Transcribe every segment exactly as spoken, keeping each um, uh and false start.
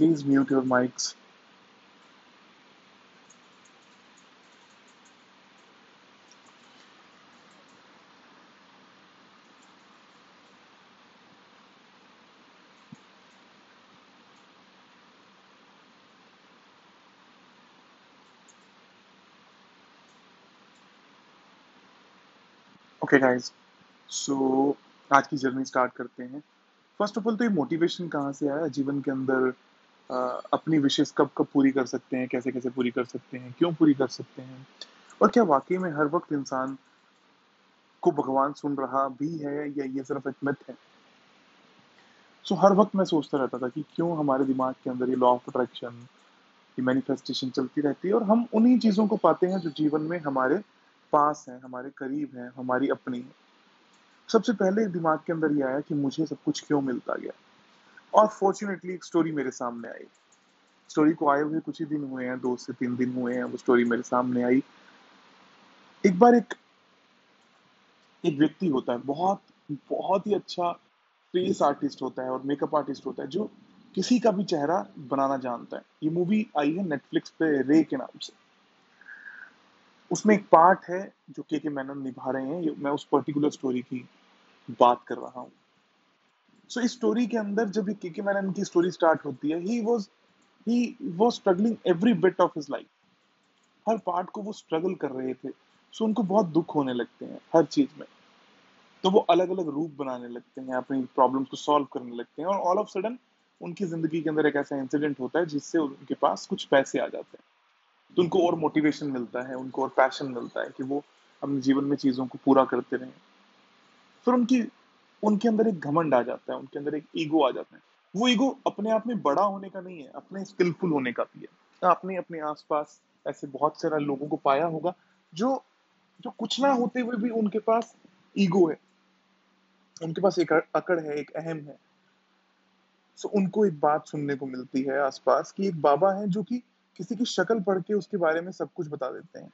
Please mute your mics. Okay guys, so आज की journey start करते हैं. फर्स्ट ऑफ ऑल तो ये मोटिवेशन कहाँ से आया जीवन के अंदर, आ, अपनी विशेष कब कब पूरी कर सकते हैं, कैसे कैसे पूरी कर सकते हैं, क्यों पूरी कर सकते हैं, और क्या वाकई में हर वक्त इंसान को भगवान सुन रहा भी है या ये सिर्फ एक मिथ है. सो so, हर वक्त मैं सोचता रहता था कि क्यों हमारे दिमाग के अंदर ये लॉ ऑफ अट्रैक्शन, ये मैनिफेस्टेशन चलती रहती है और हम उन्हीं चीज़ों को पाते हैं जो जीवन में हमारे पास है, हमारे करीब है, हमारी अपनी है. सबसे पहले दिमाग के अंदर ये आया कि मुझे सब कुछ क्यों मिलता गया, और फॉर्चुनेटली एक स्टोरी मेरे सामने आई. स्टोरी को आए हुए कुछ ही दिन हुए हैं, दो से तीन दिन हुए हैं, वो स्टोरी मेरे सामने आई. एक बार एक एक व्यक्ति होता है, बहुत बहुत ही अच्छा फेस आर्टिस्ट होता है और मेकअप आर्टिस्ट होता है, जो किसी का भी चेहरा बनाना जानता है. ये मूवी आई है नेटफ्लिक्स पे रे के नाम से. उसमें एक पार्ट है जो के के मेनन निभा रहे हैं. मैं उस पर्टिकुलर स्टोरी की बात कर रहा हूँ. सो so, इस स्टोरी के अंदर जब के के मेनन की स्टोरी स्टार्ट होती है, he was, he was struggling every bit of his life. हर पार्ट को वो स्ट्रगल कर रहे थे. सो so, उनको बहुत दुख होने लगते हैं हर चीज में. तो वो अलग अलग रूप बनाने लगते हैं, अपनी प्रॉब्लम को सॉल्व करने लगते हैं, और ऑल ऑफ सडन उनकी जिंदगी के अंदर एक ऐसा इंसिडेंट होता है जिससे उनके पास कुछ पैसे आ जाते हैं. तो उनको और मोटिवेशन मिलता है, उनको और पैशन मिलता है कि वो अपने जीवन में चीज़ों को पूरा करते रहें. फिर उनकी उनके अंदर एक घमंड आ जाता है, उनके अंदर एक ईगो आ जाता है. वो ईगो अपने आप में बड़ा होने का नहीं है, अपने स्किलफुल होने का भी है. आपने अपने आसपास ऐसे बहुत सारा लोगों को पाया होगा जो जो कुछ ना होते हुए भी उनके पास ईगो है, उनके पास एक अकड़ है, एक अहम है. सो उनको एक बात सुनने को मिलती है आसपास कि एक बाबा है जो कि किसी की शक्ल पढ़ के उसके बारे में सब कुछ बता देते हैं.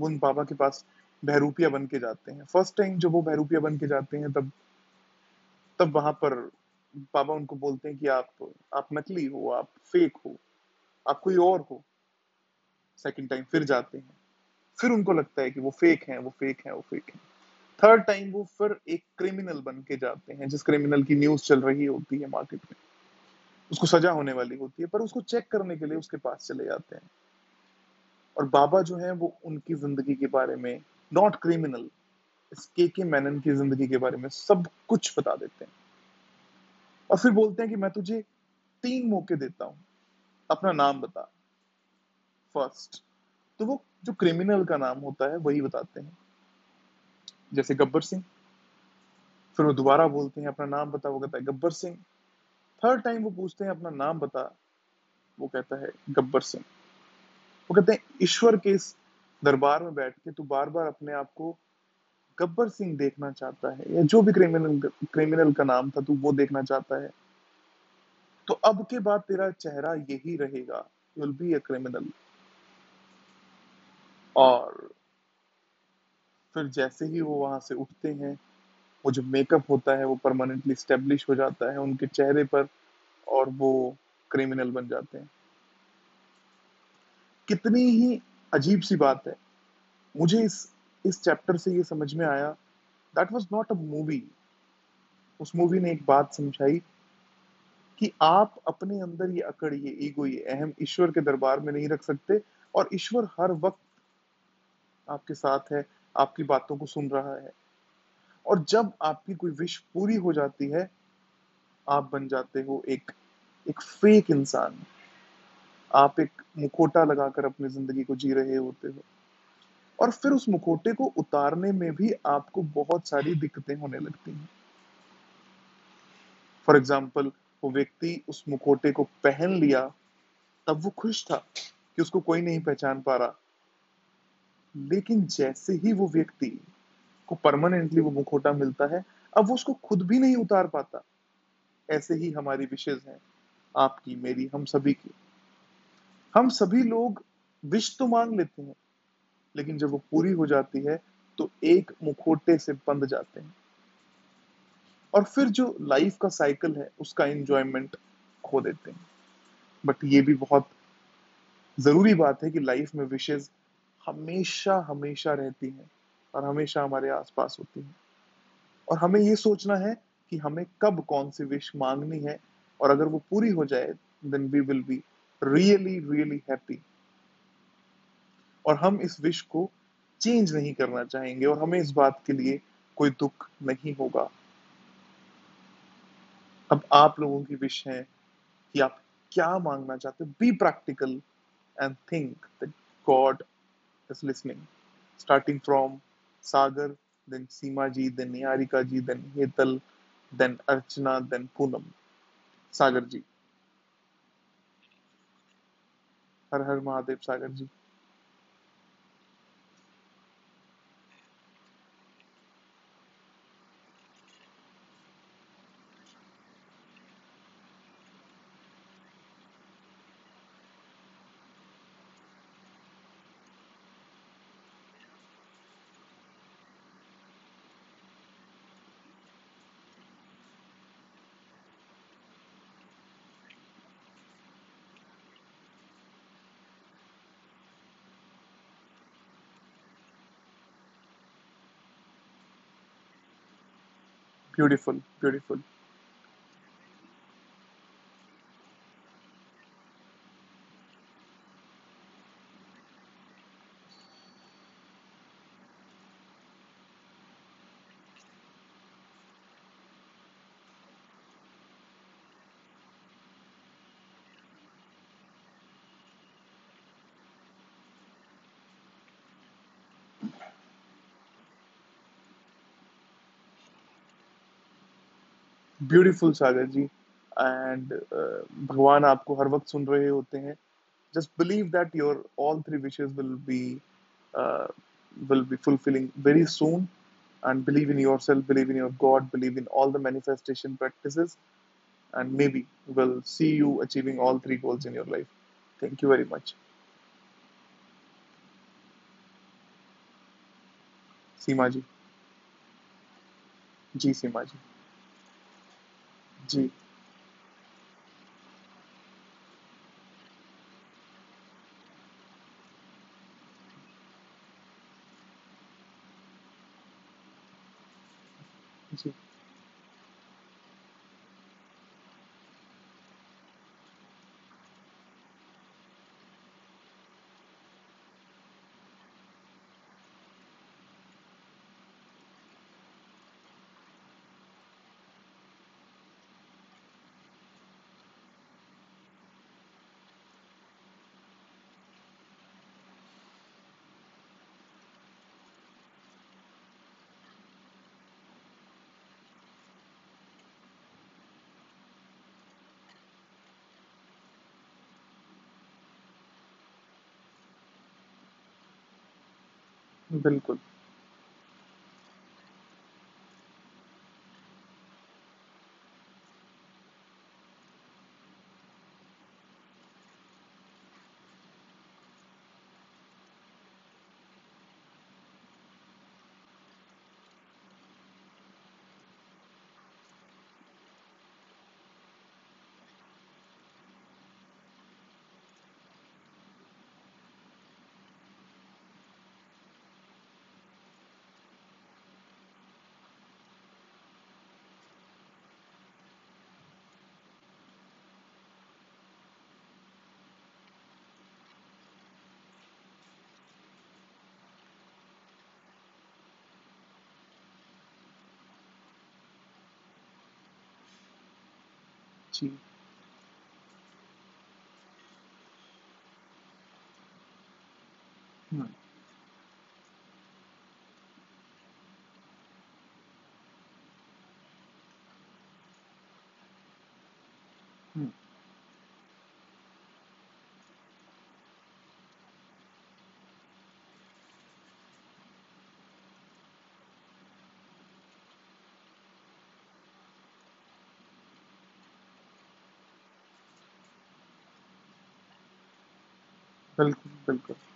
वो उन बाबा के पास बहरूपिया बन के जाते हैं. फर्स्ट टाइम जब वो बहरूपिया बन के जाते हैं, तब तब वहां पर बाबा उनको बोलते हैं कि आप आप नकली हो, आप फेक हो, आप कोई और हो. सेकंड टाइम फिर जाते हैं, फिर उनको लगता है कि वो फेक हैं, वो फेक हैं, वो फेक हैं. थर्ड टाइम वो फिर एक क्रिमिनल बन के जाते हैं, जिस क्रिमिनल की न्यूज चल रही होती है मार्केट में. उसको सजा होने वाली होती है, पर उसको चेक करने के लिए उसके पास चले जाते हैं. और बाबा जो है वो उनकी जिंदगी के बारे में, नॉट क्रिमिनल, इस के.के. मेनन की जिंदगी के बारे में सब कुछ बता देते हैं. और फिर बोलते हैं कि मैं तुझे तीन मौके देता हूं, अपना नाम बता. फर्स्ट तो वो जो क्रिमिनल का नाम होता है वही बताते हैं, जैसे गब्बर सिंह. फिर वो दोबारा बोलते हैं अपना नाम बता, वो कहता है गब्बर सिंह. थर्ड टाइम वो पूछते हैं अपना नाम बता, वो कहता है गब्बर सिंह. वो कहते हैं ईश्वर के इस दरबार में बैठ के तू बार बार अपने आप को गब्बर सिंह देखना चाहता है, या जो भी क्रिमिनल क्रिमिनल का नाम था तू वो देखना चाहता है, तो अब के बाद तेरा चेहरा यही रहेगा, you will be a criminal. और फिर जैसे ही वो वहां से उठते हैं, वो जो मेकअप होता है वो परमानेंटली स्टेब्लिश हो जाता है उनके चेहरे पर, और वो क्रिमिनल बन जाते हैं. कितनी ही अजीब सी बात है. मुझे इस इस चैप्टर से ये समझ में आया, that was not a movie. उस मूवी ने एक बात समझाई कि आप अपने अंदर ये अकड़, ये ईगो, ये अहम ईश्वर के दरबार में नहीं रख सकते, और ईश्वर हर वक्त आपके साथ है, आपकी बातों को सुन रहा है. और जब आपकी कोई विश पूरी हो जाती है, आप बन जाते हो एक एक फेक इंसान. आप एक मुखोटा लगाकर अपनी जिंदगी को जी रहे होते हो, और फिर उस मुखोटे को उतारने में भी आपको बहुत सारी दिक्कतें होने लगती हैं. फॉर एग्जाम्पल, वो व्यक्ति उस मुखोटे को पहन लिया, तब वो खुश था कि उसको कोई नहीं पहचान पा रहा, लेकिन जैसे ही वो व्यक्ति को परमानेंटली वो मुखोटा मिलता है, अब वो उसको खुद भी नहीं उतार पाता. ऐसे ही हमारी विशेज हैं, आपकी, मेरी, हम सभी की. हम सभी लोग विश तो मांग लेते हैं, लेकिन जब वो पूरी हो जाती है तो एक मुखोटे से बंध जाते हैं. और फिर जो लाइफ का साइकिल है, उसका एंजॉयमेंट खो देते हैं। बट ये भी बहुत ज़रूरी बात है कि लाइफ में विशेज़ हमेशा हमेशा रहती हैं और हमेशा हमारे आसपास होती हैं, और हमें ये सोचना है कि हमें कब कौन सी विश मांगनी है, और अगर वो पूरी हो जाए then we will be really really happy. और हम इस विश को चेंज नहीं करना चाहेंगे और हमें इस बात के लिए कोई दुख नहीं होगा। अब आप लोगों की विश है कि आप क्या मांगना चाहते हो। Be practical and think that God is listening, starting from Sagar, then Seema ji, then Niharika ji, then Hetal, then Archana, then Poonam. Sagar ji, हर हर Mahadev. Sagar ji, beautiful beautiful. Beautiful Sagar ji, and uh, भगवान आपको हर वक्त सुन रहे होते हैं। Just believe that your all three wishes will be will be fulfilling very soon, and believe in yourself, believe in your God, believe in all the manifestation practices, and maybe will see you achieving all three goals in your life. Thank you very much. Seema ji, जी सीमा जी, जी जी बिल्कुल। जी हम्म हम्म बिल्कुल बिल्कुल।